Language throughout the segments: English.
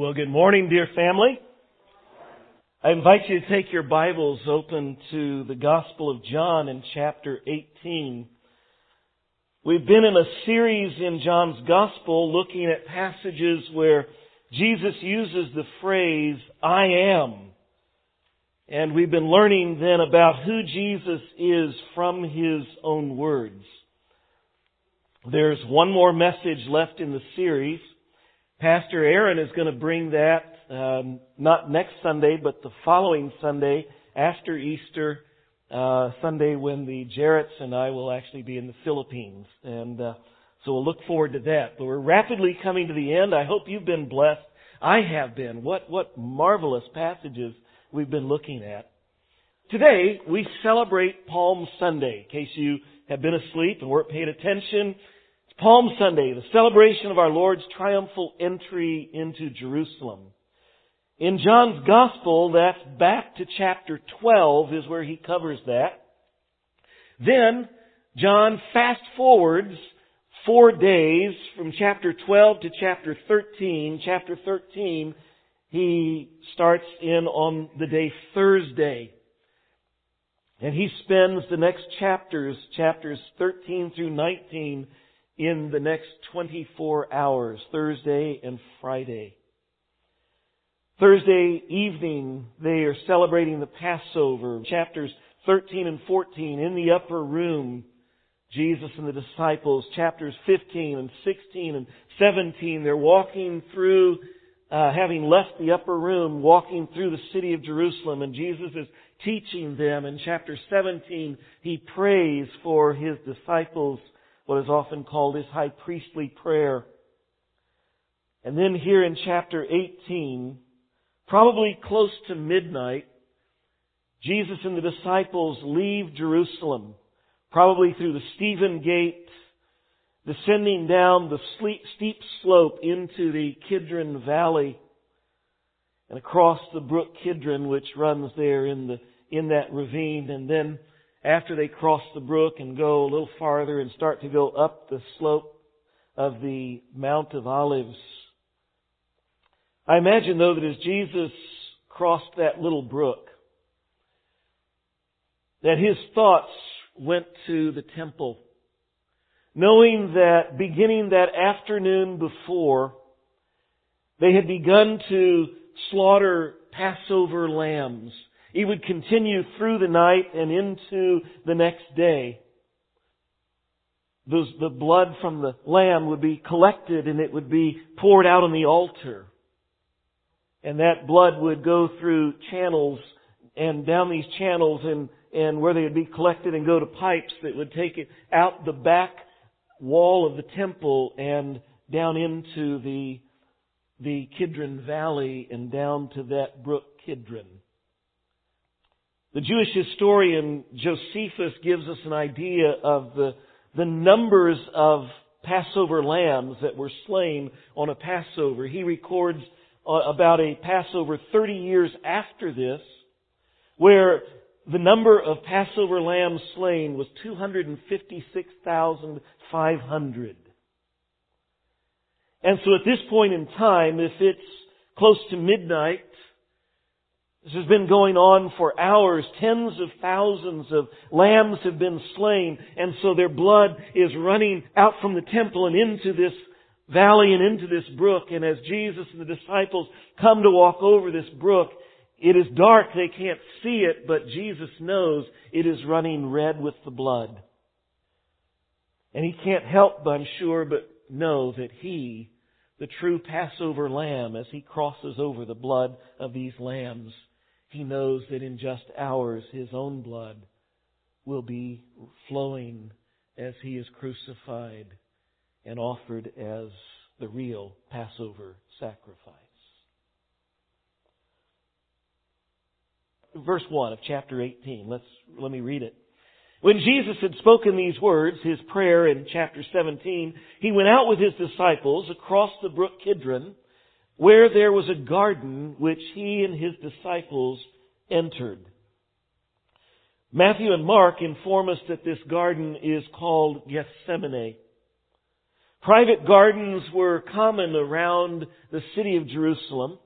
Well, good morning, dear family. I invite you to take your Bibles open to the Gospel of John in chapter 18. We've been in a series in John's Gospel looking at passages where Jesus uses the phrase, I am. And we've been learning then about who Jesus is from His own words. There's one more message left in the series. Pastor Aaron is going to bring that not next Sunday, but the following Sunday after Easter Sunday, when the Jarretts and I will actually be in the Philippines. And so we'll look forward to that. But we're rapidly coming to the end. I hope you've been blessed. I have been. What marvelous passages we've been looking at. Today, we celebrate Palm Sunday. In case you have been asleep and weren't paying attention, Palm Sunday, the celebration of our Lord's triumphal entry into Jerusalem. In John's Gospel, that's back to chapter 12 is where he covers that. Then, John fast forwards 4 days from chapter 12 to chapter 13. Chapter 13, he starts in on the day Thursday. And he spends the next chapters 13 through 19, in the next 24 hours, Thursday and Friday. Thursday evening, they are celebrating the Passover. Chapters 13 and 14, in the upper room, Jesus and the disciples. Chapters 15 and 16 and 17, they're walking through, having left the upper room, walking through the city of Jerusalem, and Jesus is teaching them. In chapter 17, He prays for His disciples, what is often called His high priestly prayer. And then here in chapter 18, probably close to midnight, Jesus and the disciples leave Jerusalem, probably through the Stephen Gate, descending down the steep slope into the Kidron Valley and across the brook Kidron, which runs there in that ravine. And then after they cross the brook and go a little farther and start to go up the slope of the Mount of Olives. I imagine, though, that as Jesus crossed that little brook, that His thoughts went to the temple, knowing that beginning that afternoon before, they had begun to slaughter Passover lambs. He would continue through the night and into the next day. The blood from the lamb would be collected and it would be poured out on the altar. And that blood would go through channels and down these channels and where they would be collected and go to pipes that would take it out the back wall of the temple and down into the Kidron Valley and down to that brook Kidron. The Jewish historian Josephus gives us an idea of the numbers of Passover lambs that were slain on a Passover. He records about a Passover 30 years after this, where the number of Passover lambs slain was 256,500. And so at this point in time, if it's close to midnight, this has been going on for hours. Tens of thousands of lambs have been slain, and so their blood is running out from the temple and into this valley and into this brook. And as Jesus and the disciples come to walk over this brook, it is dark. They can't see it, but Jesus knows it is running red with the blood. And He can't help, I'm sure, but know that He, the true Passover lamb, as He crosses over the blood of these lambs, He knows that in just hours His own blood will be flowing as He is crucified and offered as the real Passover sacrifice. Verse 1 of chapter 18. Let me read it. When Jesus had spoken these words, His prayer in chapter 17, He went out with His disciples across the brook Kidron, where there was a garden which He and His disciples entered. Matthew and Mark inform us that this garden is called Gethsemane. Private gardens were common around the city of Jerusalem.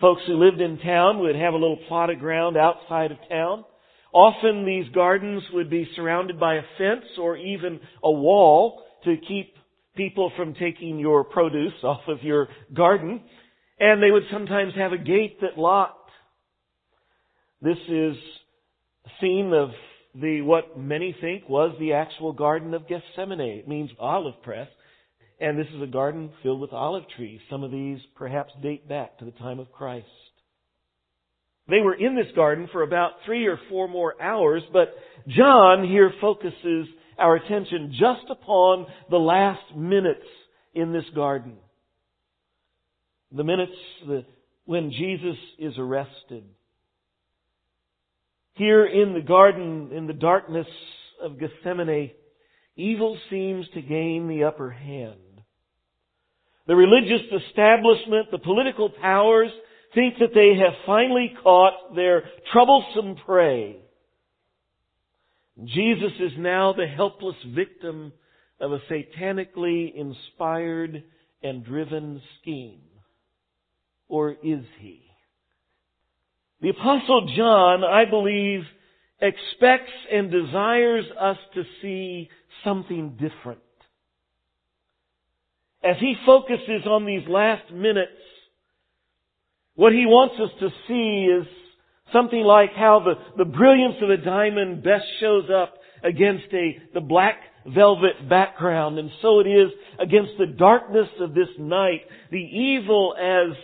Folks who lived in town would have a little plot of ground outside of town. Often these gardens would be surrounded by a fence or even a wall to keep people from taking your produce off of your garden. And they would sometimes have a gate that locked. This is a scene of what many think was the actual Garden of Gethsemane. It means olive press. And this is a garden filled with olive trees. Some of these perhaps date back to the time of Christ. They were in this garden for about 3 or 4 more hours, but John here focuses our attention just upon the last minutes in this garden. The minutes when Jesus is arrested. Here in the garden, in the darkness of Gethsemane, evil seems to gain the upper hand. The religious establishment, the political powers, think that they have finally caught their troublesome prey. Jesus is now the helpless victim of a satanically inspired and driven scheme. Or is he? The Apostle John, I believe, expects and desires us to see something different. As he focuses on these last minutes, what he wants us to see is something like how the brilliance of a diamond best shows up against the black velvet background. And so it is against the darkness of this night. The evil as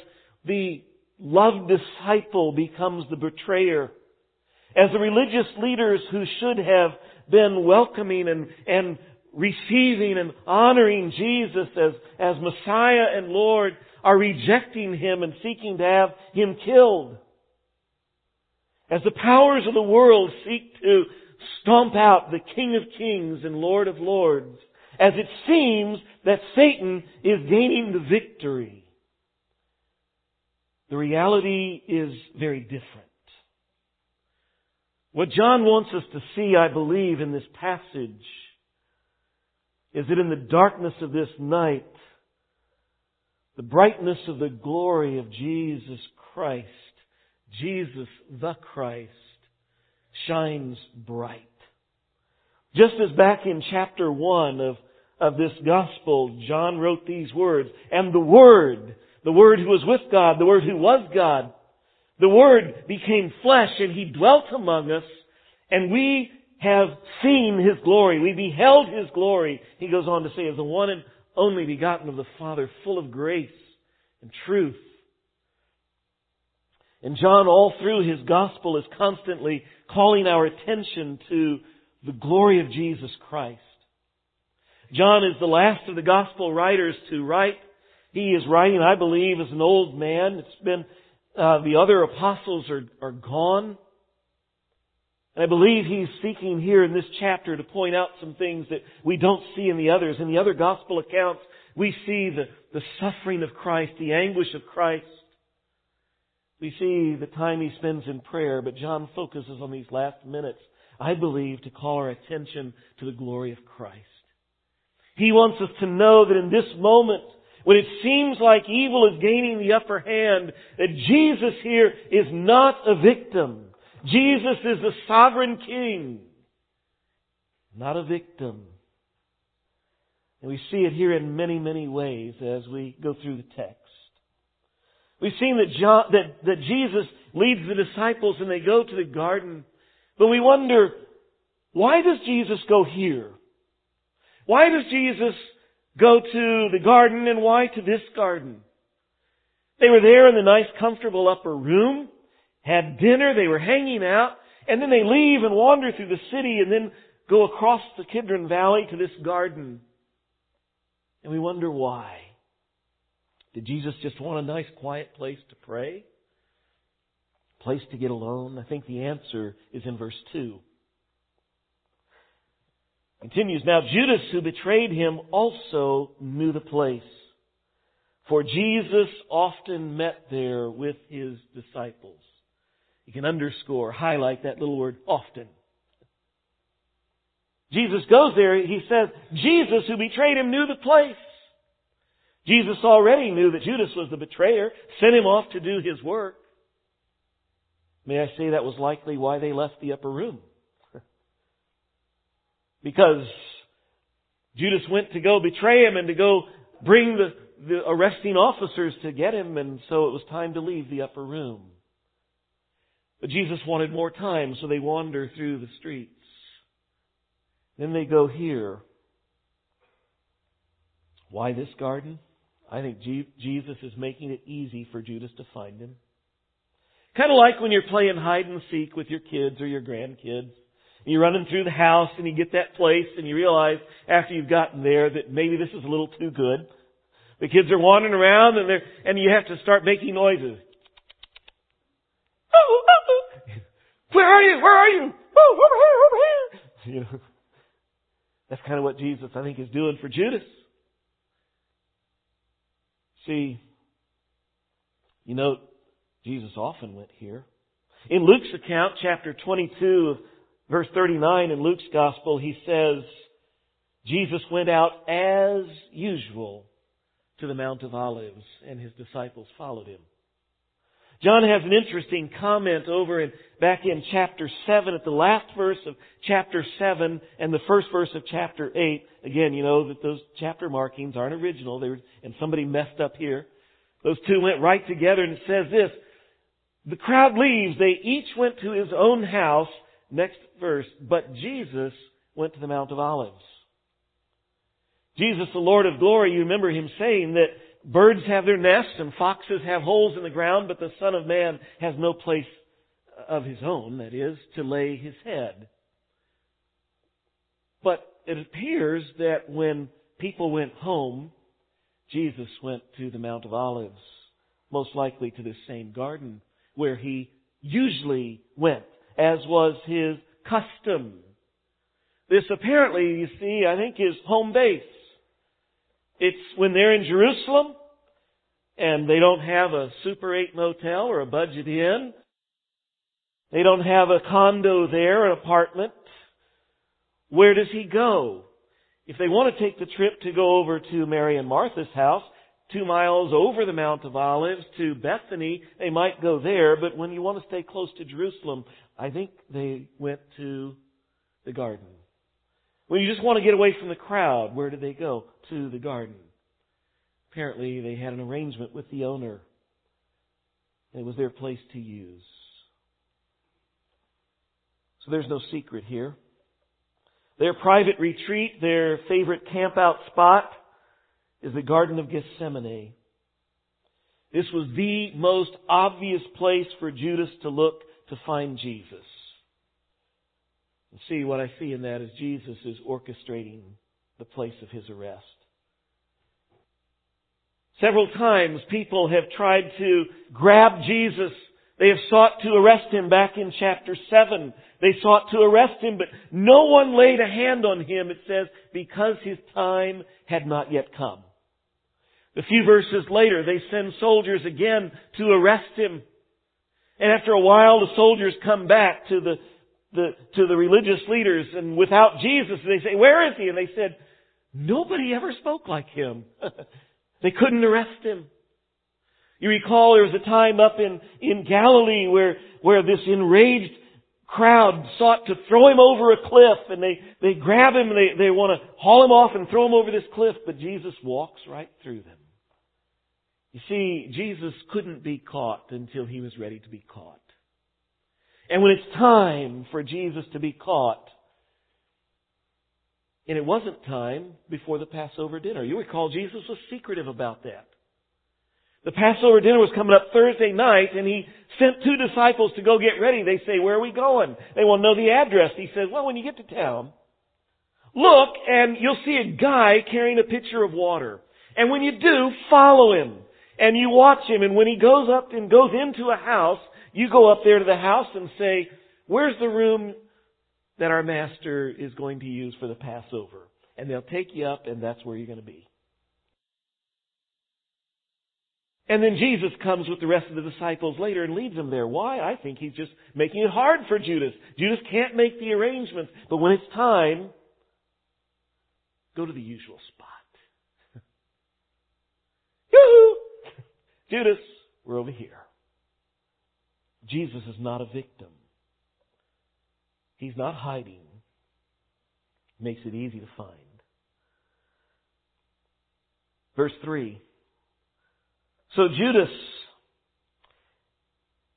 the loved disciple becomes the betrayer. As the religious leaders who should have been welcoming and receiving and honoring Jesus as Messiah and Lord are rejecting Him and seeking to have Him killed. As the powers of the world seek to stomp out the King of Kings and Lord of Lords, as it seems that Satan is gaining the victory, the reality is very different. What John wants us to see, I believe, in this passage is that in the darkness of this night, the brightness of the glory of Jesus Christ, Jesus the Christ, shines bright. Just as back in chapter 1 of this Gospel, John wrote these words, "And the Word who was with God, the Word who was God, the Word became flesh and He dwelt among us, and we have seen His glory. We beheld His glory," he goes on to say, "as the one and only begotten of the Father, full of grace and truth." And John, all through his Gospel, is constantly calling our attention to the glory of Jesus Christ. John is the last of the Gospel writers to write. He is writing, I believe, as an old man. It's been the other apostles are gone. And I believe he's seeking here in this chapter to point out some things that we don't see in the others. In the other Gospel accounts, we see the suffering of Christ, the anguish of Christ. We see the time He spends in prayer, but John focuses on these last minutes, I believe, to call our attention to the glory of Christ. He wants us to know that in this moment, when it seems like evil is gaining the upper hand, that Jesus here is not a victim. Jesus is the sovereign King, not a victim. And we see it here in many, many ways as we go through the text. We've seen that Jesus leads the disciples and they go to the garden. But we wonder, why does Jesus go here? Why does Jesus go to the garden and why to this garden? They were there in the nice, comfortable upper room. Had dinner, they were hanging out, and then they leave and wander through the city and then go across the Kidron Valley to this garden. And we wonder why. Did Jesus just want a nice, quiet place to pray? A place to get alone? I think the answer is in verse 2. It continues, "Now Judas, who betrayed Him, also knew the place, for Jesus often met there with His disciples." You can underscore, highlight that little word, often. Jesus goes there, he says, Jesus who betrayed him knew the place. Jesus already knew that Judas was the betrayer, sent him off to do his work. May I say that was likely why they left the upper room. Because Judas went to go betray him and to go bring the arresting officers to get him, and so it was time to leave the upper room. But Jesus wanted more time, so they wander through the streets. Then they go here. Why this garden? I think Jesus is making it easy for Judas to find him. Kind of like when you're playing hide and seek with your kids or your grandkids. You're running through the house and you get that place and you realize after you've gotten there that maybe this is a little too good. The kids are wandering around and you have to start making noises. Where are you? Where are you? Over here. You know, that's kind of what Jesus, I think, is doing for Judas. See, you know, Jesus often went here. In Luke's account, chapter 22 of verse 39 in Luke's Gospel, he says, Jesus went out as usual to the Mount of Olives, and his disciples followed him. John has an interesting comment back in chapter 7, at the last verse of chapter 7 and the first verse of chapter 8. Again, you know that those chapter markings aren't original, and somebody messed up here. Those two went right together, and it says this: the crowd leaves, they each went to his own house. Next verse, but Jesus went to the Mount of Olives. Jesus, the Lord of glory, you remember him saying that birds have their nests and foxes have holes in the ground, but the Son of Man has no place of his own, that is, to lay his head. But it appears that when people went home, Jesus went to the Mount of Olives, most likely to this same garden where he usually went, as was his custom. This apparently, you see, I think is home base. It's when they're in Jerusalem and they don't have a Super 8 motel or a budget inn. They don't have a condo there, an apartment. Where does he go? If they want to take the trip to go over to Mary and Martha's house, 2 miles over the Mount of Olives to Bethany, they might go there. But when you want to stay close to Jerusalem, I think they went to the garden. When you just want to get away from the crowd, where did they go? To the garden. Apparently, they had an arrangement with the owner. It was their place to use. So there's no secret here. Their private retreat, their favorite camp-out spot, is the Garden of Gethsemane. This was the most obvious place for Judas to look to find Jesus. And see, what I see in that is Jesus is orchestrating the place of his arrest. Several times people have tried to grab Jesus. They have sought to arrest him back in chapter 7. They sought to arrest him, but no one laid a hand on him, it says, because his time had not yet come. A few verses later, they send soldiers again to arrest him. And after a while, the soldiers come back to the religious leaders, and without Jesus, they say, where is he? And they said, nobody ever spoke like him. They couldn't arrest him. You recall there was a time up in Galilee where this enraged crowd sought to throw him over a cliff, and they grab him and they want to haul him off and throw him over this cliff, but Jesus walks right through them. You see, Jesus couldn't be caught until he was ready to be caught. And when it's time for Jesus to be caught, and it wasn't time before the Passover dinner. You recall Jesus was secretive about that. The Passover dinner was coming up Thursday night, and he sent 2 disciples to go get ready. They say, where are we going? They want to know the address. He says, well, when you get to town, look, and you'll see a guy carrying a pitcher of water. And when you do, follow him. And you watch him. And when he goes up and goes into a house, you go up there to the house and say, where's the room that our master is going to use for the Passover? And they'll take you up, and that's where you're going to be. And then Jesus comes with the rest of the disciples later and leads them there. Why? I think he's just making it hard for Judas. Judas can't make the arrangements. But when it's time, Go to the usual spot. Yoo-hoo! Judas, we're over here. Jesus is not a victim. He's not hiding. Makes it easy to find. Verse 3. So Judas,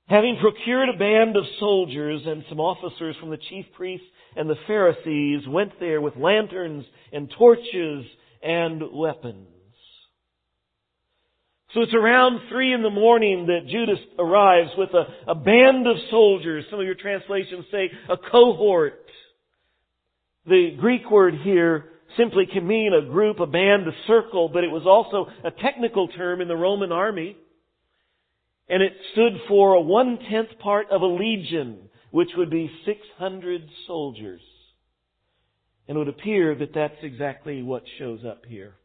having procured a band of soldiers and some officers from the chief priests and the Pharisees, went there with lanterns and torches and weapons. So it's around 3 a.m. that Judas arrives with a band of soldiers. Some of your translations say a cohort. The Greek word here simply can mean a group, a band, a circle, but it was also a technical term in the Roman army. And it stood for a 1/10 part of a legion, which would be 600 soldiers. And it would appear that that's exactly what shows up here.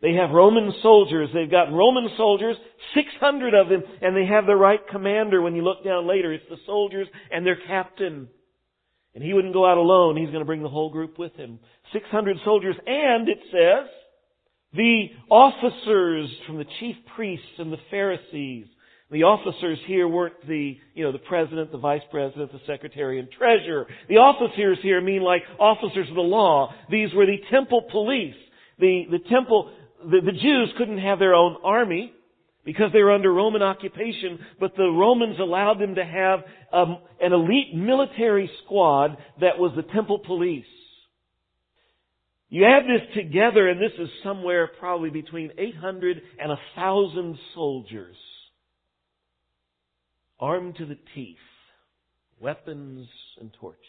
They have Roman soldiers. They've got Roman soldiers, 600 of them, and they have the right commander. When you look down later, it's the soldiers and their captain. And he wouldn't go out alone. He's going to bring the whole group with him. 600 soldiers, and it says, the officers from the chief priests and the Pharisees. The officers here weren't the president, the vice president, the secretary, and treasurer. The officers here mean like officers of the law. These were the temple police. The Jews couldn't have their own army because they were under Roman occupation, but the Romans allowed them to have an elite military squad that was the temple police. You add this together, and this is somewhere probably between 800 and 1,000 soldiers, armed to the teeth, weapons and torches.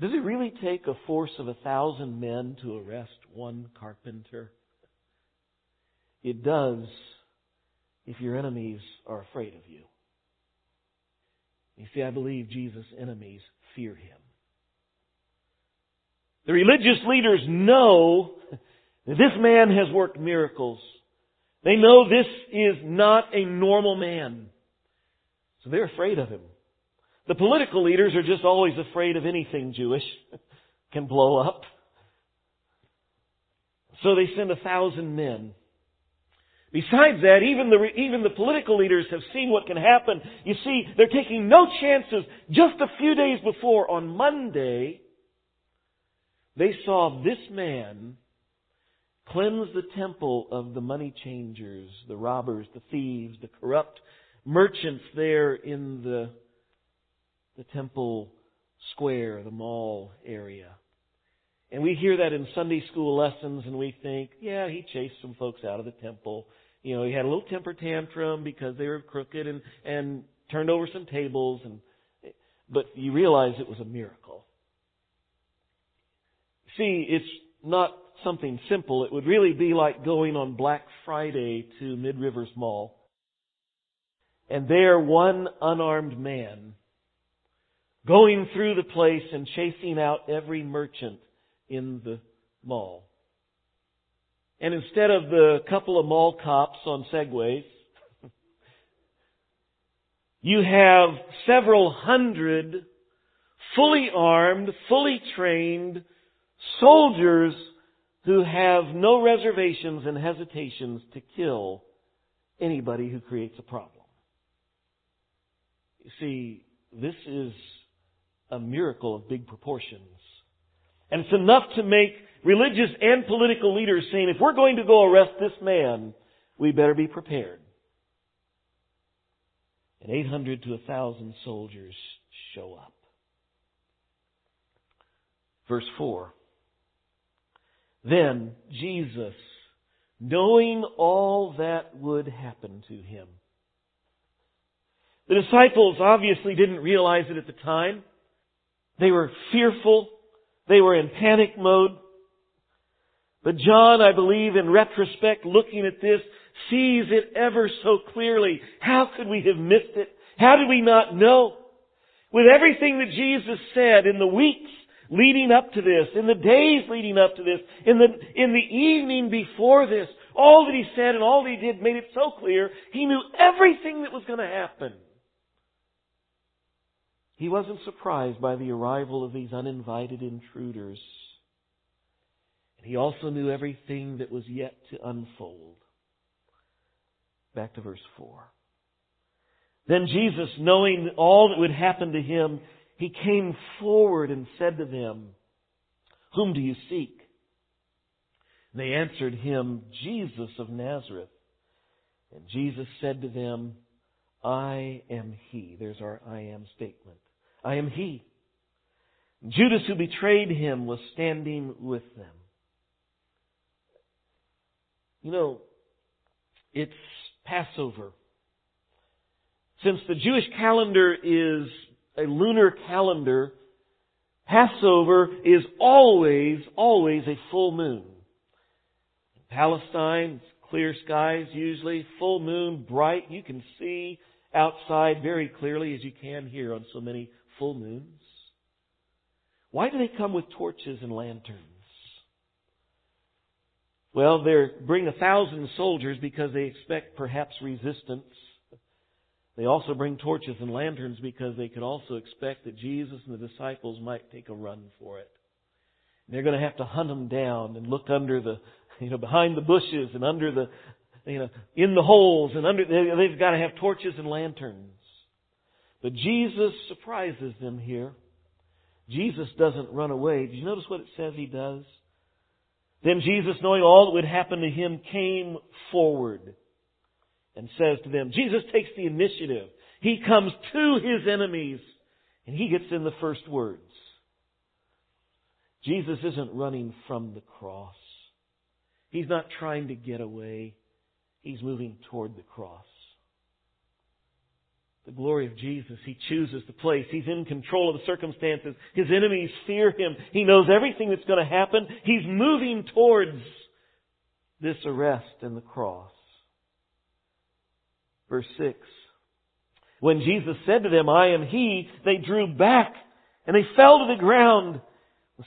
Does it really take a force of 1,000 men to arrest one carpenter? It does if your enemies are afraid of you. You see, I believe Jesus' enemies fear Him. The religious leaders know that this man has worked miracles. They know this is not a normal man. So they're afraid of Him. The political leaders are just always afraid of anything Jewish. Can blow up. So they send 1,000 men. Besides that, even the political leaders have seen what can happen. You see, they're taking no chances. Just a few days before, on Monday, they saw this man cleanse the temple of the money changers, the robbers, the thieves, the corrupt merchants there in the temple square, the mall area. And we hear that in Sunday school lessons, and we think, yeah, he chased some folks out of the temple. He had a little temper tantrum because they were crooked and turned over some tables. But you realize it was a miracle. See, it's not something simple. It would really be like going on Black Friday to Mid-Rivers Mall. And there, one unarmed man going through the place and chasing out every merchant in the mall. And instead of the couple of mall cops on Segways, you have several hundred fully armed, fully trained soldiers who have no reservations and hesitations to kill anybody who creates a problem. You see, this is a miracle of big proportions. And it's enough to make religious and political leaders saying, if we're going to go arrest this man, we better be prepared. And 800 to 1,000 soldiers show up. Verse 4. Then Jesus, knowing all that would happen to Him. The disciples obviously didn't realize it at the time. They were fearful. They were in panic mode. But John, I believe, in retrospect, looking at this, sees it ever so clearly. How could we have missed it? How did we not know? With everything that Jesus said in the weeks leading up to this, in the days leading up to this, in the evening before this, all that He said and all that He did made it so clear. He knew everything that was going to happen. He wasn't surprised by the arrival of these uninvited intruders. He also knew everything that was yet to unfold. Back to verse 4. Then Jesus, knowing all that would happen to him, he came forward and said to them, "Whom do you seek?" And they answered him, "Jesus of Nazareth." And Jesus said to them, "I am he." There's our I am statement. I am he. Judas, who betrayed him, was standing with them. You know, it's Passover. Since the Jewish calendar is a lunar calendar, Passover is always a full moon. In Palestine, clear skies usually, full moon, bright. You can see outside very clearly, as you can here on so many full moons. Why do they come with torches and lanterns? Well, they bring 1,000 soldiers because they expect perhaps resistance. They also bring torches and lanterns because they could also expect that Jesus and the disciples might take a run for it. And they're going to have to hunt them down and look under the, behind the bushes and under the, in the holes and under. They've got to have torches and lanterns. But Jesus surprises them here. Jesus doesn't run away. Did you notice what it says he does? Then Jesus, knowing all that would happen to him, came forward and says to them, Jesus takes the initiative. He comes to his enemies and he gets in the first words. Jesus isn't running from the cross. He's not trying to get away. He's moving toward the cross. The glory of Jesus, he chooses the place. He's in control of the circumstances. His enemies fear him. He knows everything that's going to happen. He's moving towards this arrest and the cross. Verse 6, when Jesus said to them, "I am he," they drew back and they fell to the ground.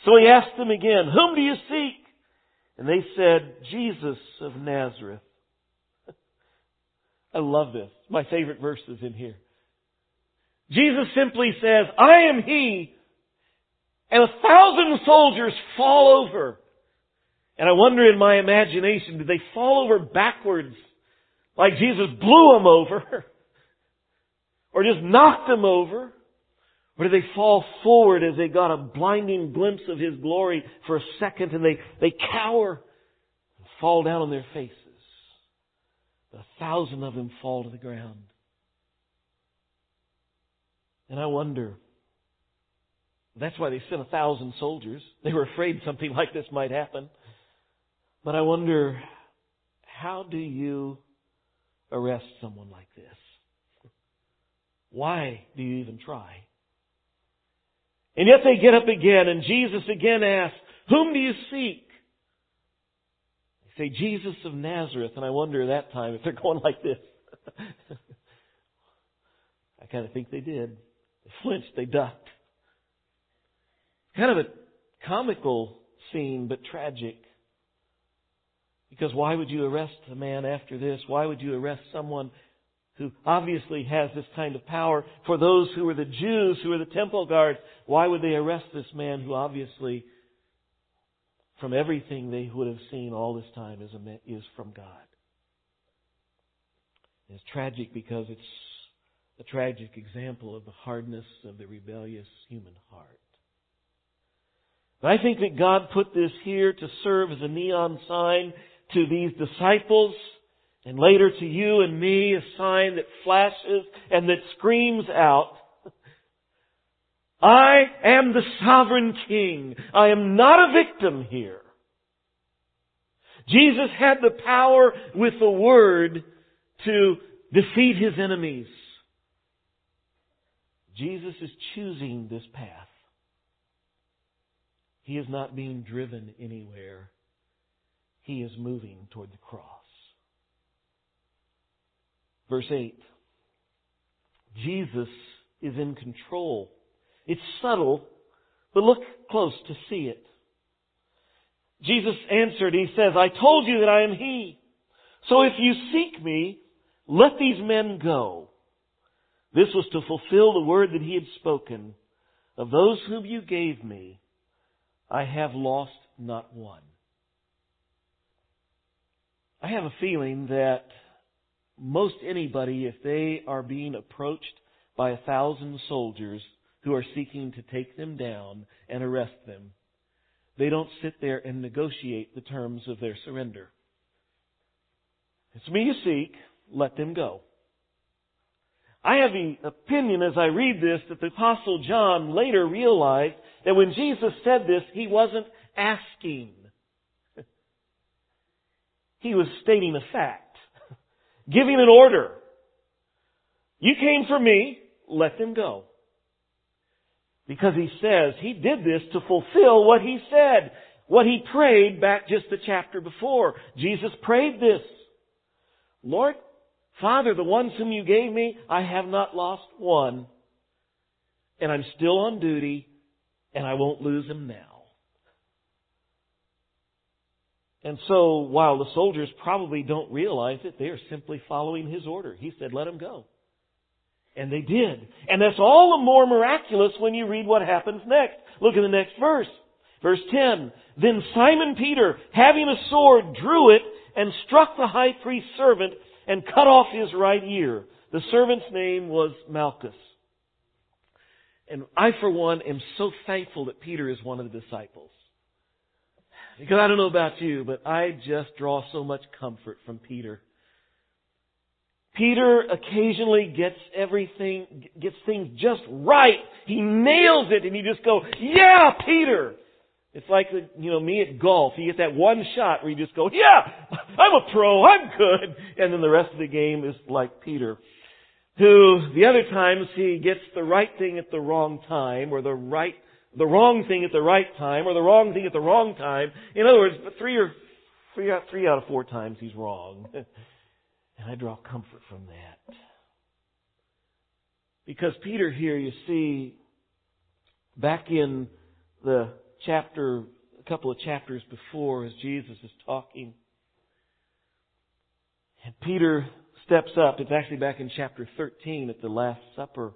So he asked them again, "Whom do you seek?" And they said, "Jesus of Nazareth." I love this. My favorite verses in here. Jesus simply says, "I am he." And 1,000 soldiers fall over. And I wonder in my imagination, did they fall over backwards? Like Jesus blew them over, or just knocked them over, or did they fall forward as they got a blinding glimpse of his glory for a second and they cower and fall down on their faces? 1,000 of them fall to the ground. And I wonder, that's why they sent 1,000 soldiers. They were afraid something like this might happen. But I wonder, how do you arrest someone like this? Why do you even try? And yet they get up again, and Jesus again asks, "Whom do you seek?" They say, "Jesus of Nazareth," and I wonder that time if they're going like this. I kind of think they did. They flinched, they ducked. Kind of a comical scene, but tragic. Because why would you arrest a man after this? Why would you arrest someone who obviously has this kind of power? For those who were the Jews, who were the temple guards, why would they arrest this man who obviously, from everything they would have seen all this time, is from God? It's tragic because it's a tragic example of the hardness of the rebellious human heart. But I think that God put this here to serve as a neon sign to these disciples, and later to you and me, a sign that flashes and that screams out, "I am the sovereign King. I am not a victim here." Jesus had the power with the Word to defeat his enemies. Jesus is choosing this path. He is not being driven anywhere. He is moving toward the cross. Verse 8. Jesus is in control. It's subtle, but look close to see it. Jesus answered, he says, "I told you that I am he. So if you seek me, let these men go." This was to fulfill the word that he had spoken. "Of those whom you gave me, I have lost not one." I have a feeling that most anybody, if they are being approached by 1,000 soldiers who are seeking to take them down and arrest them, they don't sit there and negotiate the terms of their surrender. It's me you seek, let them go. I have the opinion as I read this that the Apostle John later realized that when Jesus said this, he wasn't asking. He was stating a fact, giving an order. You came for me, let them go. Because he says he did this to fulfill what he said, what he prayed back just the chapter before. Jesus prayed this. Lord, Father, the ones whom you gave me, I have not lost one. And I'm still on duty, and I won't lose him now. And so, while the soldiers probably don't realize it, they are simply following his order. He said, let him go. And they did. And that's all the more miraculous when you read what happens next. Look at the next verse. Verse 10. Then Simon Peter, having a sword, drew it and struck the high priest's servant and cut off his right ear. The servant's name was Malchus. And I, for one, am so thankful that Peter is one of the disciples. Because I don't know about you, but I just draw so much comfort from Peter. Peter occasionally gets things just right. He nails it and you just go, yeah, Peter! It's like, me at golf. You get that one shot where you just go, yeah, I'm a pro, I'm good. And then the rest of the game is like Peter, who the other times he gets the right thing at the wrong time or the wrong thing at the right time, or the wrong thing at the wrong time. In other words, three out of four times he's wrong. And I draw comfort from that. Because Peter here, you see, back in the chapter, a couple of chapters before, as Jesus is talking, and Peter steps up. It's actually back in chapter 13 at the Last Supper.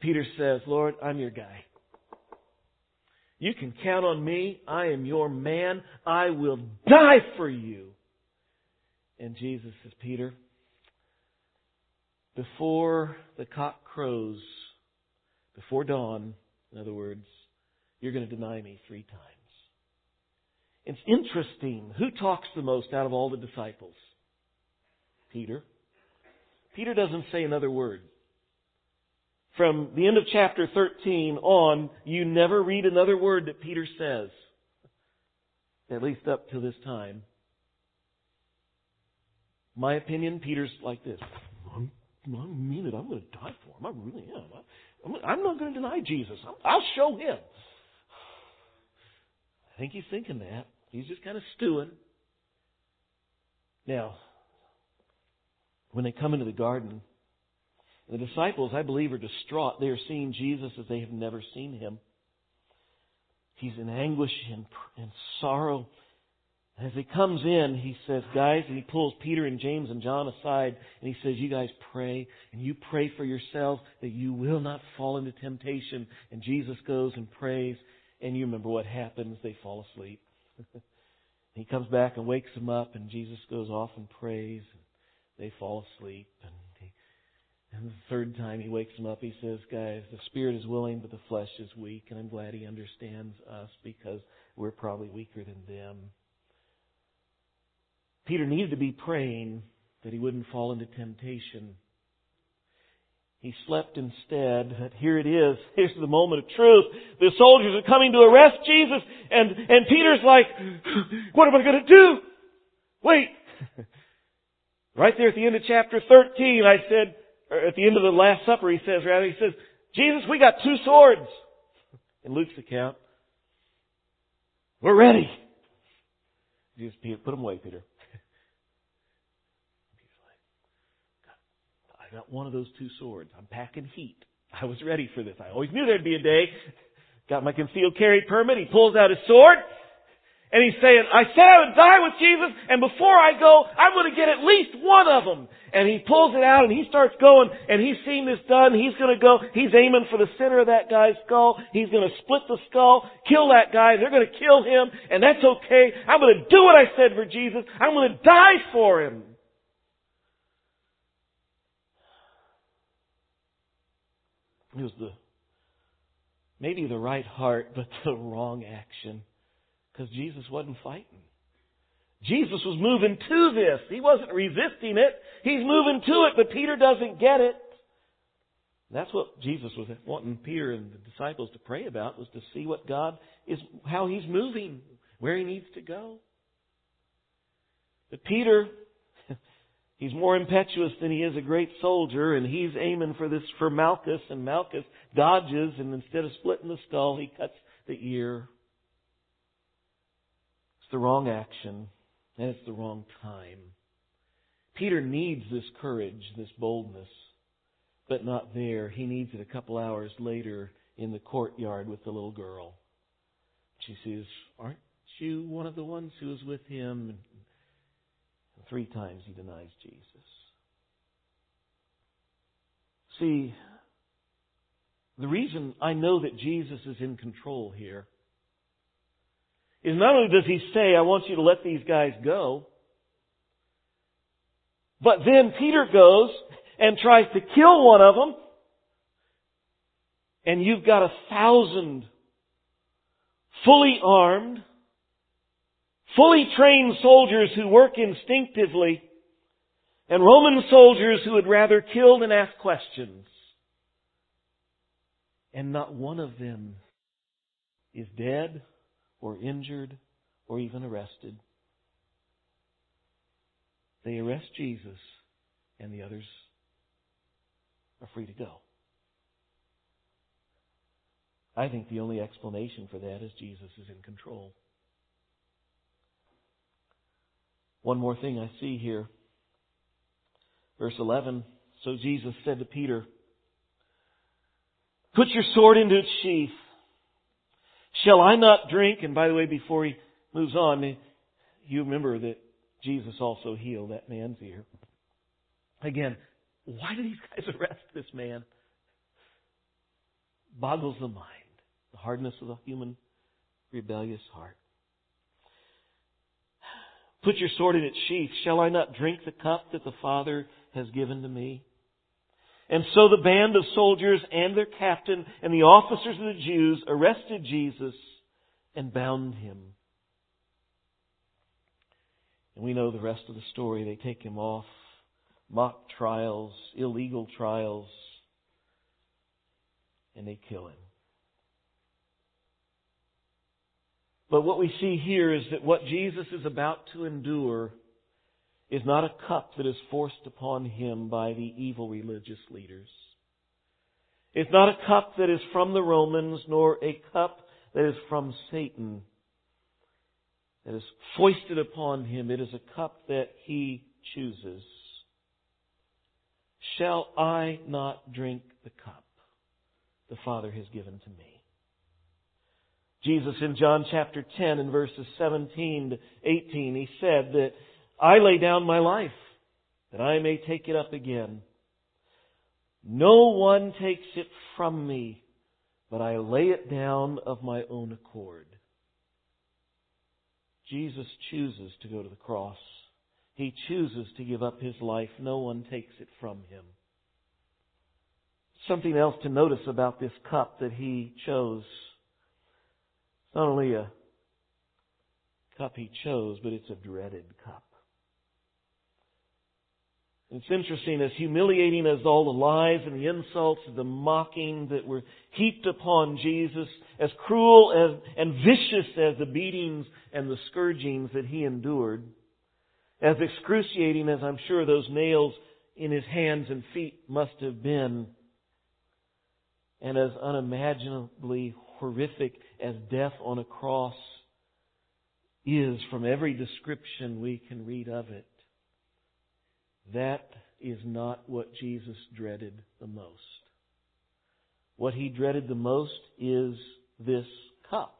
Peter says, Lord, I'm your guy. You can count on me. I am your man. I will die for you. And Jesus says, Peter, before the cock crows, before dawn, in other words, you're going to deny me three times. It's interesting. Who talks the most out of all the disciples? Peter. Peter doesn't say another word. From the end of chapter 13 on, you never read another word that Peter says. At least up to this time. My opinion, Peter's like this. I mean it. I'm going to die for him. I really am. I'm not going to deny Jesus. I'll show him. I think he's thinking that. He's just kind of stewing. Now, when they come into the garden, the disciples, I believe, are distraught. They are seeing Jesus as they have never seen him. He's in anguish and sorrow. As he comes in, he says, guys, and he pulls Peter and James and John aside, and he says, you guys pray, and you pray for yourselves that you will not fall into temptation. And Jesus goes and prays, and you remember what happens. They fall asleep. He comes back and wakes them up, and Jesus goes off and prays, and they fall asleep. And the third time he wakes them up, he says, guys, the spirit is willing, but the flesh is weak. And I'm glad he understands us because we're probably weaker than them. Peter needed to be praying that he wouldn't fall into temptation. He slept instead. But here it is. Here's the moment of truth. The soldiers are coming to arrest Jesus. And Peter's like, what am I going to do? Wait. Right there at the end of chapter 13, at the end of the Last Supper, he says, Jesus, we got two swords. In Luke's account, we're ready. Jesus, Peter, put them away, Peter. He's like, I got one of those two swords. I'm packing heat. I was ready for this. I always knew there'd be a day. Got my concealed carry permit. He pulls out his sword. And he's saying, I said I would die with Jesus, and before I go, I'm going to get at least one of them. And he pulls it out, and he starts going, and he's seen this done. He's going to go. He's aiming for the center of that guy's skull. He's going to split the skull, kill that guy. They're going to kill him, and that's okay. I'm going to do what I said for Jesus. I'm going to die for him. It was maybe the right heart, but the wrong action. Because Jesus wasn't fighting. Jesus was moving to this. He wasn't resisting it. He's moving to it, but Peter doesn't get it. That's what Jesus was wanting Peter and the disciples to pray about, was to see what God is, how He's moving, where He needs to go. But Peter, he's more impetuous than he is a great soldier, and he's aiming for this, for Malchus, and Malchus dodges, and instead of splitting the skull, he cuts the ear. It's the wrong action, and it's the wrong time. Peter needs this courage, this boldness, but not there. He needs it a couple hours later in the courtyard with the little girl. She says, aren't you one of the ones who was with him? 3 times he denies Jesus. See, the reason I know that Jesus is in control here is not only does he say, I want you to let these guys go, but then Peter goes and tries to kill one of them, and you've got 1,000 fully armed, fully trained soldiers who work instinctively, and Roman soldiers who would rather kill than ask questions. And not one of them is dead or injured or even arrested. They arrest Jesus, and the others are free to go. I think the only explanation for that is Jesus is in control. One more thing I see here. Verse 11, so Jesus said to Peter, put your sword into its sheath. Shall I not drink? And by the way, before he moves on, you remember that Jesus also healed that man's ear. Again, why did these guys arrest this man? Boggles the mind. The hardness of the human rebellious heart. Put your sword in its sheath. Shall I not drink the cup that the Father has given to me? And so the band of soldiers and their captain and the officers of the Jews arrested Jesus and bound him. And we know the rest of the story. They take him off. Mock trials, illegal trials, and they kill him. But what we see here is that what Jesus is about to endure is not a cup that is forced upon him by the evil religious leaders. It's not a cup that is from the Romans, nor a cup that is from Satan that is foisted upon him. It is a cup that he chooses. Shall I not drink the cup the Father has given to me? Jesus in John chapter 10 and verses 17 to 18, he said that I lay down my life that I may take it up again. No one takes it from me, but I lay it down of my own accord. Jesus chooses to go to the cross. He chooses to give up his life. No one takes it from him. Something else to notice about this cup that he chose. Not only a cup he chose, but it's a dreaded cup. It's interesting, as humiliating as all the lies and the insults and the mocking that were heaped upon Jesus, as cruel and vicious as the beatings and the scourgings that he endured, as excruciating as I'm sure those nails in his hands and feet must have been, and as unimaginably horrific as death on a cross is, from every description we can read of it, that is not what Jesus dreaded the most. What he dreaded the most is this cup.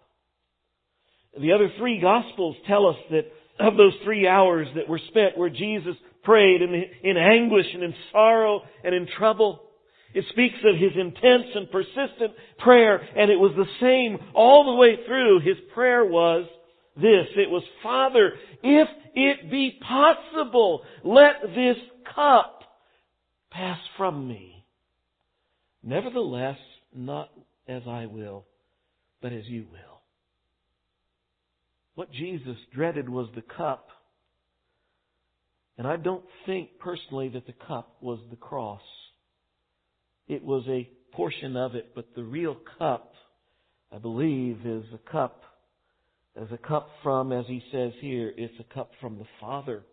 The other three Gospels tell us that of those 3 hours that were spent where Jesus prayed in anguish and in sorrow and in trouble, it speaks of His intense and persistent prayer, and it was the same all the way through. His prayer was this. It was, Father, if it be possible, let this cup pass from me. Nevertheless, not as I will, but as you will. What Jesus dreaded was the cup. And I don't think personally that the cup was the cross. It was a portion of it, but the real cup, I believe, is a cup. As a cup from, as he says here, it's a cup from the Father.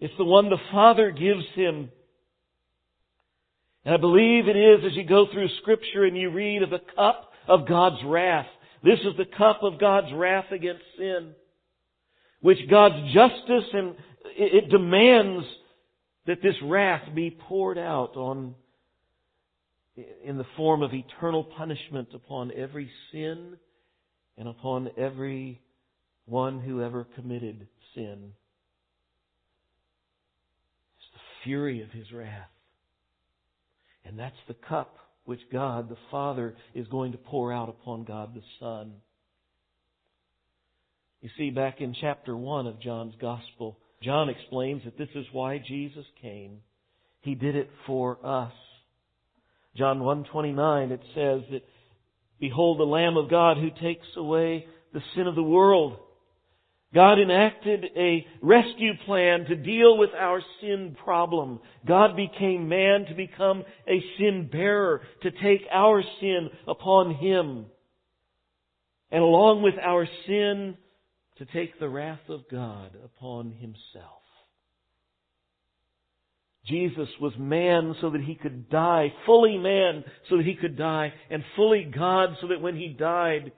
It's the one the Father gives him. And I believe it is, as you go through Scripture and you read of the cup of God's wrath. This is the cup of God's wrath against sin, which God's justice, and it demands that this wrath be poured out on, in the form of eternal punishment upon every sin and upon every one who ever committed sin. It's the fury of His wrath. And that's the cup which God the Father is going to pour out upon God the Son. You see, back in chapter 1 of John's Gospel, John explains that this is why Jesus came. He did it for us. John 1:29, it says that, Behold the Lamb of God who takes away the sin of the world. God enacted a rescue plan to deal with our sin problem. God became man to become a sin bearer, to take our sin upon Him. And along with our sin, to take the wrath of God upon Himself. Jesus was man so that He could die, fully man so that He could die, and fully God so that when He died,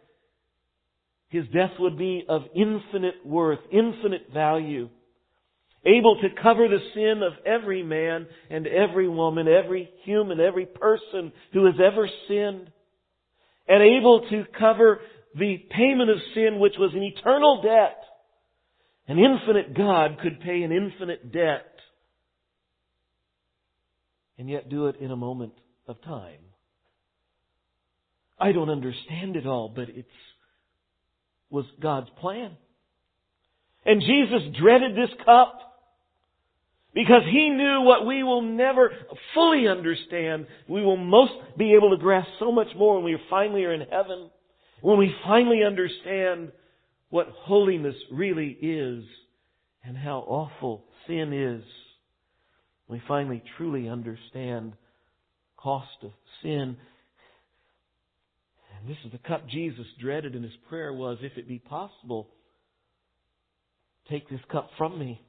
His death would be of infinite worth, infinite value, able to cover the sin of every man and every woman, every human, every person who has ever sinned, and able to cover the payment of sin, which was an eternal debt. An infinite God could pay an infinite debt and yet do it in a moment of time. I don't understand it all, but it was God's plan. And Jesus dreaded this cup because He knew what we will never fully understand. We will most be able to grasp so much more when we finally are in heaven, when we finally understand what holiness really is and how awful sin is. We finally truly understand the cost of sin. And this is the cup Jesus dreaded, and His prayer was, if it be possible, take this cup from me.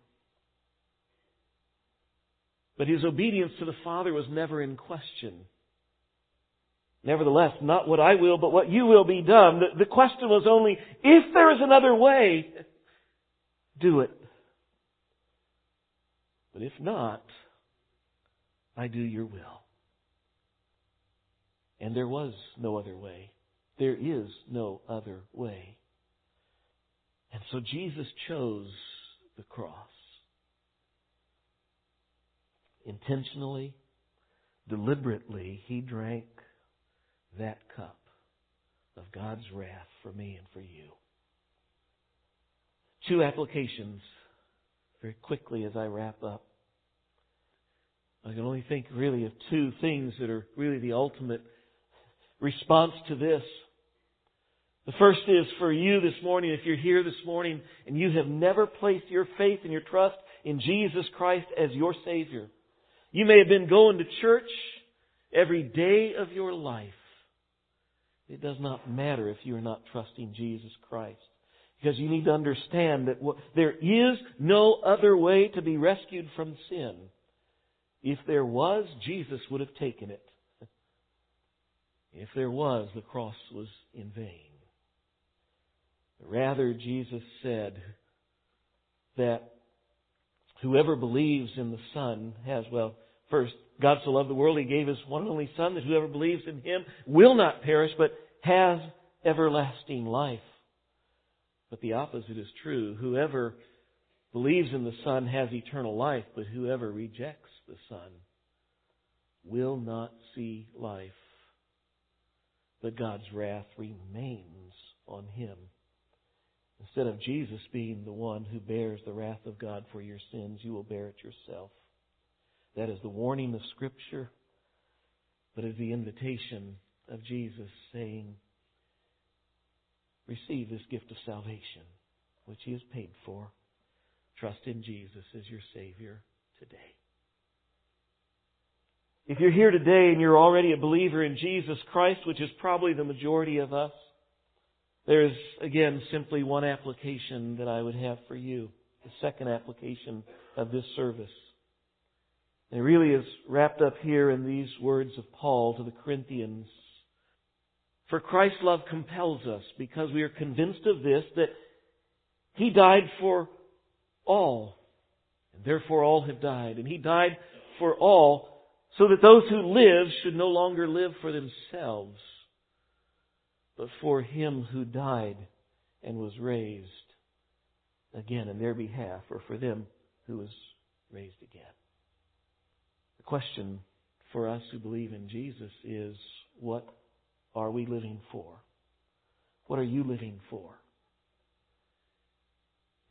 But His obedience to the Father was never in question. Nevertheless, not what I will, but what you will be done. The question was only, if there is another way, do it. But if not, I do your will. And there was no other way. There is no other way. And so Jesus chose the cross. Intentionally, deliberately, He drank that cup of God's wrath for me and for you. Two applications very quickly as I wrap up. I can only think really of two things that are really the ultimate response to this. The first is for you this morning, if you're here this morning and you have never placed your faith and your trust in Jesus Christ as your Savior. You may have been going to church every day of your life. It does not matter if you are not trusting Jesus Christ. Because you need to understand that there is no other way to be rescued from sin. If there was, Jesus would have taken it. If there was, the cross was in vain. Rather, Jesus said that whoever believes in the Son has, well, first, God so loved the world, He gave His one and only Son, that whoever believes in Him will not perish, but has everlasting life. But the opposite is true. Whoever believes in the Son has eternal life, but whoever rejects the Son will not see life, but God's wrath remains on him. Instead of Jesus being the one who bears the wrath of God for your sins, you will bear it yourself. That is the warning of Scripture, but is the invitation of Jesus saying, receive this gift of salvation, which He has paid for. Trust in Jesus as your Savior today. If you're here today and you're already a believer in Jesus Christ, which is probably the majority of us, there is, again, simply one application that I would have for you, the second application of this service. And it really is wrapped up here in these words of Paul to the Corinthians. For Christ's love compels us, because we are convinced of this, that He died for all, and therefore all have died. And He died for all, so that those who live should no longer live for themselves, but for Him who died and was raised again in their behalf, or for them who was raised again. The question for us who believe in Jesus is, what are we living for? What are you living for?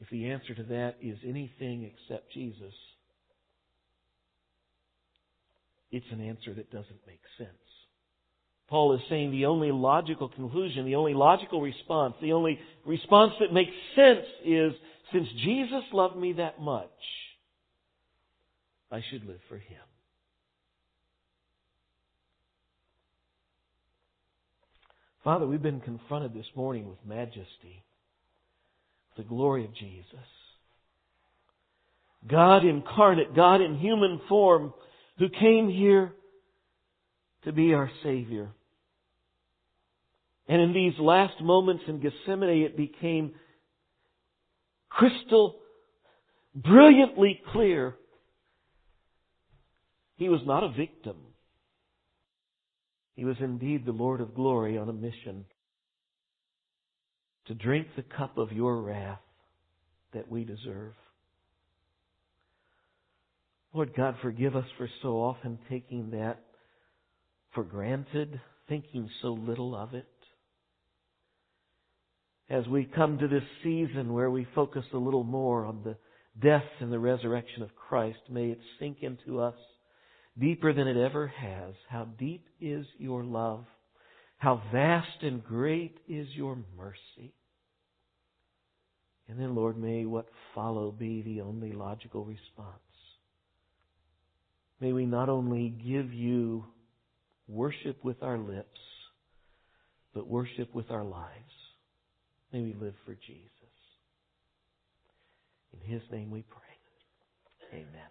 If the answer to that is anything except Jesus, it's an answer that doesn't make sense. Paul is saying the only logical conclusion, the only logical response, the only response that makes sense is, since Jesus loved me that much, I should live for Him. Father, we've been confronted this morning with majesty, the glory of Jesus. God incarnate, God in human form, who came here to be our Savior. And in these last moments in Gethsemane, it became crystal, brilliantly clear. He was not a victim. He was indeed the Lord of glory on a mission to drink the cup of your wrath that we deserve. Lord God, forgive us for so often taking that for granted, thinking so little of it. As we come to this season where we focus a little more on the death and the resurrection of Christ, may it sink into us deeper than it ever has. How deep is your love? How vast and great is your mercy? And then, Lord, may what follow be the only logical response. May we not only give you worship with our lips, but worship with our lives. May we live for Jesus. In His name we pray. Amen.